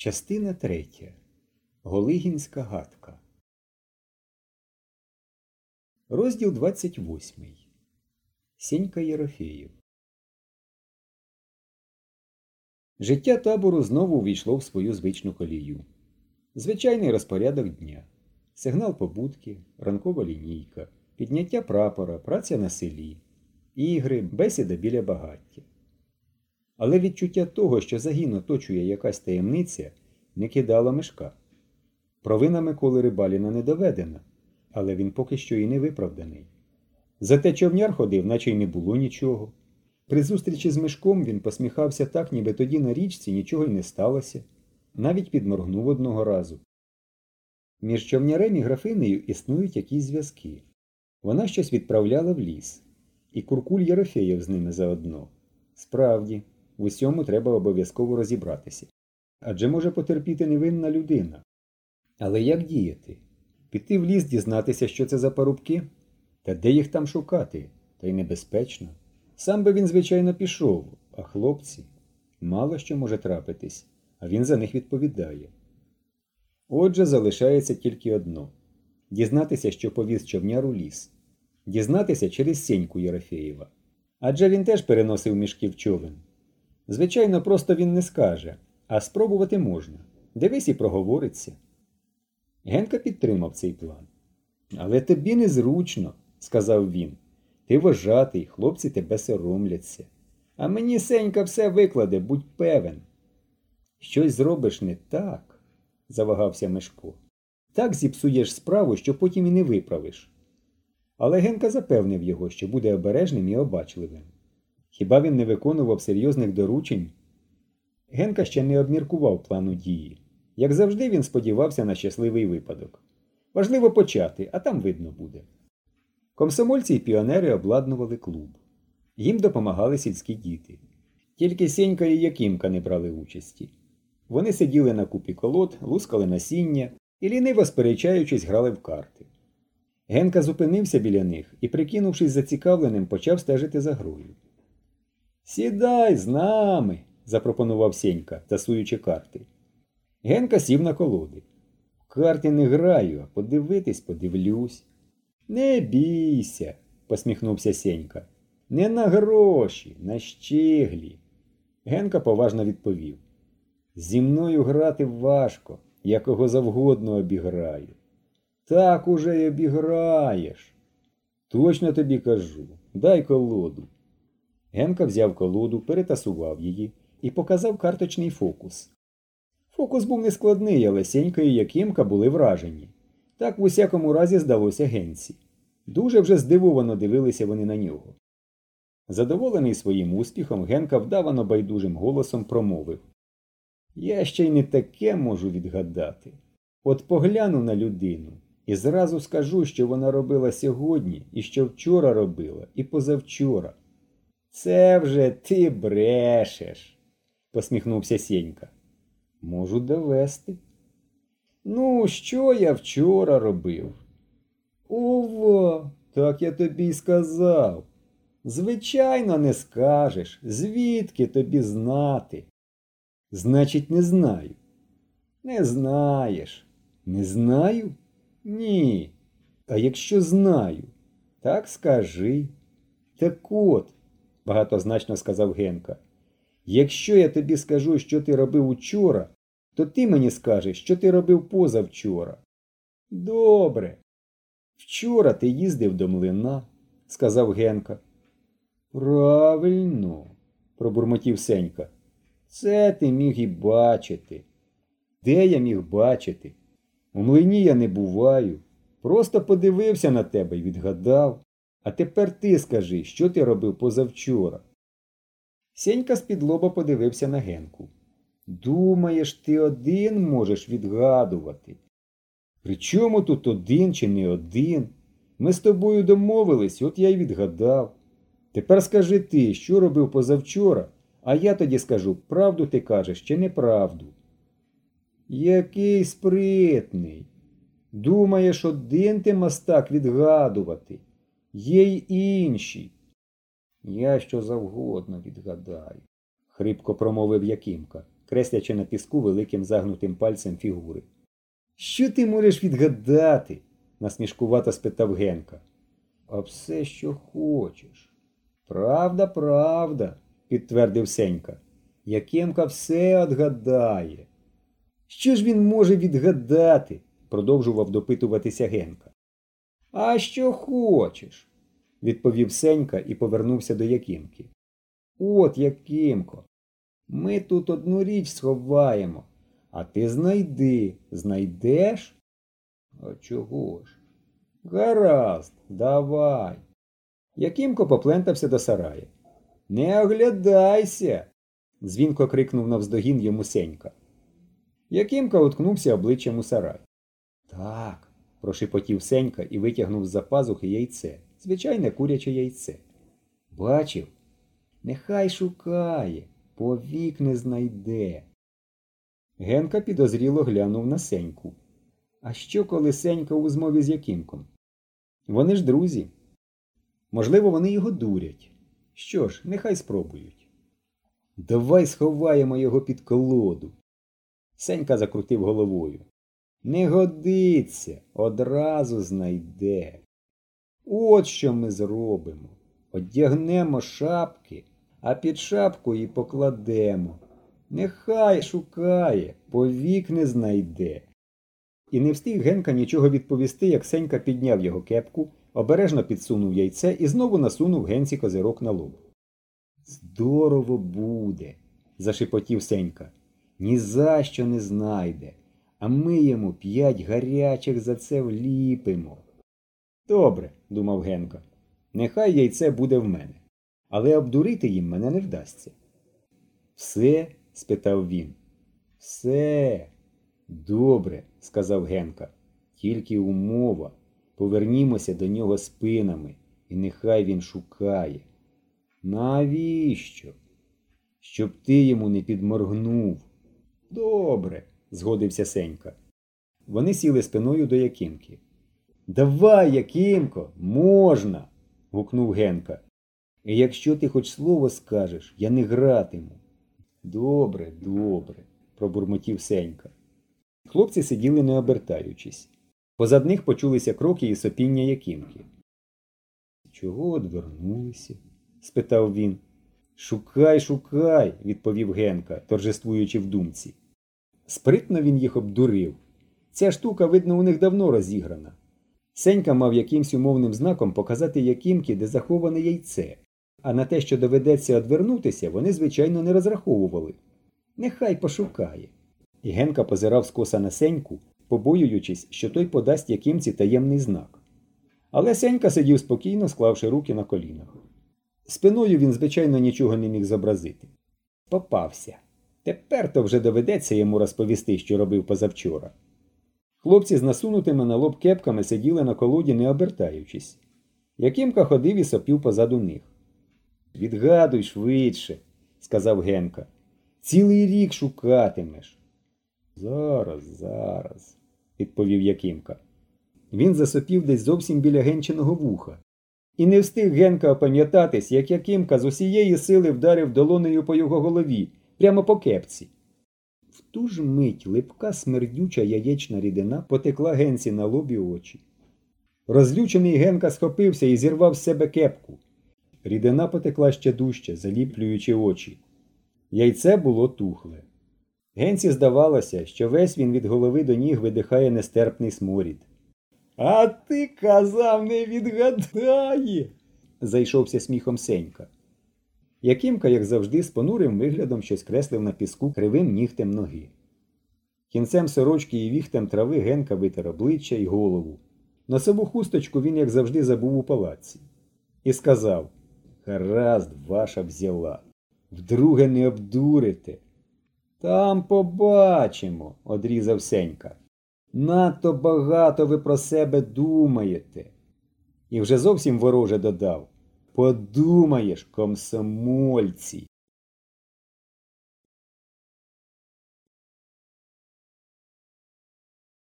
Частина 3. Голигінська гатка. Розділ 28. Сенька Єрофеєв. Життя табору знову увійшло в свою звичну колію. Звичайний розпорядок дня. Сигнал побудки, ранкова лінійка, підняття прапора, праця на селі, ігри, бесіда біля багаття. Але відчуття того, що загін оточує якась таємниця, не кидало Мишка. Провина Миколи Рибаліна не доведена, але він поки що і не виправданий. Зате човняр ходив, наче й не було нічого. При зустрічі з Мишком він посміхався так, ніби тоді на річці нічого й не сталося. Навіть підморгнув одного разу. Між човнярем і графинею існують якісь зв'язки. Вона щось відправляла в ліс. І Куркуль Єрофеєв з ними заодно. Справді, в усьому треба обов'язково розібратися. Адже може потерпіти невинна людина. Але як діяти? Піти в ліс дізнатися, що це за парубки? Та де їх там шукати? Та й небезпечно. Сам би він, звичайно, пішов, а хлопці? Мало що може трапитись, а він за них відповідає. Отже, залишається тільки одно. Дізнатися, що повіз човняр у ліс. Дізнатися через Сеньку Єрофеєва. Адже він теж переносив мішки в човен. Звичайно, просто він не скаже, а спробувати можна. Дивись і проговориться. Генка підтримав цей план. «Але тобі незручно», – сказав він. «Ти вожатий, хлопці тебе соромляться. А мені Сенька все викладе, будь певен». «Щось зробиш не так», – завагався Мишко. «Так зіпсуєш справу, що потім і не виправиш». Але Генка запевнив його, що буде обережним і обачливим. Хіба він не виконував серйозних доручень? Генка ще не обміркував плану дії. Як завжди, він сподівався на щасливий випадок. Важливо почати, а там видно буде. Комсомольці і піонери обладнували клуб. Їм допомагали сільські діти. Тільки Сенька і Якимка не брали участі. Вони сиділи на купі колод, лускали насіння і, ліниво сперечаючись, грали в карти. Генка зупинився біля них і, прикинувшись зацікавленим, почав стежити за грою. «Сідай з нами!» – запропонував Сенька, тасуючи карти. Генка сів на колоди. «В карти не граю, а подивитись подивлюсь». «Не бійся!» – посміхнувся Сенька. «Не на гроші, на щеглі!» Генка поважно відповів. «Зі мною грати важко, я кого завгодно обіграю». «Так уже й обіграєш!» «Точно тобі кажу, дай колоду». Генка взяв колоду, перетасував її і показав карточний фокус. Фокус був нескладний, але Сенька і Якимка були вражені. Так в усякому разі здалося Генці. Дуже вже здивовано дивилися вони на нього. Задоволений своїм успіхом, Генка вдавано байдужим голосом промовив. «Я ще й не таке можу відгадати. От погляну на людину і зразу скажу, що вона робила сьогодні, і що вчора робила, і позавчора». «Це вже ти брешеш», – посміхнувся Сенька. «Можу довести». «Ну, що я вчора робив?» «Ого, так я тобі й сказав». «Звичайно, не скажеш. Звідки тобі знати?» «Значить, не знаю». «Не знаєш». «Не знаю?» «Ні». «А якщо знаю?» «Так скажи». «Так от», – багатозначно сказав Генка. «Якщо я тобі скажу, що ти робив учора, то ти мені скажеш, що ти робив позавчора». «Добре». «Вчора ти їздив до млина», – сказав Генка. «Правильно», – пробурмотів Сенька. «Це ти міг і бачити». «Де я міг бачити? У млині я не буваю. Просто подивився на тебе і відгадав. А тепер ти скажи, що ти робив позавчора». Сенька з-під лоба подивився на Генку. «Думаєш, ти один можеш відгадувати?» «При чому тут один чи не один? Ми з тобою домовились, от я й відгадав. Тепер скажи ти, що робив позавчора, а я тоді скажу, правду ти кажеш чи неправду». «Який спритний! Думаєш, один ти мастак відгадувати? Є й інші». «Я що завгодно відгадаю», – хрипко промовив Якимка. креслячи на піску великим загнутим пальцем фігури. «Що ти можеш відгадати?» – насмішкувато спитав Генка. «А все, що хочеш». «Правда, правда», – підтвердив Сенька. «Якимка все відгадає». «Що ж він може відгадати?» – продовжував допитуватися Генка. «А що хочеш?» – відповів Сенька і повернувся до Якимки. «От, Якимко, ми тут одну річ сховаємо, а ти знайди, знайдеш?» «А чого ж?» «Гаразд, давай». Якимко поплентався до сараю. «Не оглядайся!» – дзвінко крикнув навздогін йому Сенька. Якимка уткнувся обличчям у сарай. «Так», – прошепотів Сенька і витягнув з-за пазухи яйце, звичайне куряче яйце. «Бачив? Нехай шукає, повік не знайде». Генка підозріло глянув на Сеньку. А що, коли Сенька у змові з Якимком? Вони ж друзі. Можливо, вони його дурять. Що ж, нехай спробують. «Давай сховаємо його під колоду». Сенька закрутив головою. «Не годиться, одразу знайде. От що ми зробимо. Одягнемо шапки, а під шапку її покладемо. Нехай шукає, повік не знайде». І не встиг Генка нічого відповісти, як Сенька підняв його кепку, обережно підсунув яйце і знову насунув Генці козирок на лоб. «Здорово буде», – зашепотів Сенька. «Ні за що не знайде, а ми йому 5 гарячих за це вліпимо». «Добре», – думав Генка, – «нехай яйце буде в мене, але обдурити їм мене не вдасться». «Все?» – спитав він. «Все». «Добре», – сказав Генка, – «тільки умова. Повернімося до нього спинами, і нехай він шукає». «Навіщо?» «Щоб ти йому не підморгнув». «Добре», – згодився Сенька. Вони сіли спиною до Якимки. «Давай, Якимко, можна!» – гукнув Генка. «І якщо ти хоч слово скажеш, я не гратиму». «Добре, добре», – пробурмотів Сенька. Хлопці сиділи не обертаючись. Позад них почулися кроки і сопіння Якимки. «Чого одвернулися?» – спитав він. «Шукай, шукай!» – відповів Генка, торжествуючи в думці. Спритно він їх обдурив. Ця штука, видно, у них давно розіграна. Сенька мав якимсь умовним знаком показати Якимки, де заховане яйце. А на те, що доведеться одвернутися, вони, звичайно, не розраховували. «Нехай пошукає». І Генка позирав скоса на Сеньку, побоюючись, що той подасть Якимці таємний знак. Але Сенька сидів спокійно, склавши руки на колінах. Спиною він, звичайно, нічого не міг зобразити. Попався. Тепер-то вже доведеться йому розповісти, що робив позавчора. Хлопці з насунутими на лоб кепками сиділи на колоді, не обертаючись. Якимка ходив і сопів позаду них. «Відгадуй швидше», – сказав Генка. «Цілий рік шукатимеш». Зараз, відповів Якимка. Він засопів десь зовсім біля Генчиного вуха. І не встиг Генка опам'ятатись, як Якимка з усієї сили вдарив долонею по його голові, прямо по кепці. В ту ж мить липка смердюча яєчна рідина потекла Генці на лоб і очі. Розлючений Генка схопився і зірвав з себе кепку. Рідина потекла ще дужче, заліплюючи очі. Яйце було тухле. Генці здавалося, що весь він від голови до ніг видихає нестерпний сморід. «А ти казав, не відгадає!» – зайшовся сміхом Сенька. Якимка, як завжди, з понурим виглядом щось креслив на піску кривим нігтем ноги. Кінцем сорочки і віхтем трави Генка витер обличчя й голову. Носову хусточку він, як завжди, забув у палаці. І сказав: «Гаразд, ваша взяла. Вдруге не обдурите». «Там побачимо», – одрізав Сенька. «Надто багато ви про себе думаєте». І вже зовсім вороже додав: «Подумаєш, комсомольці».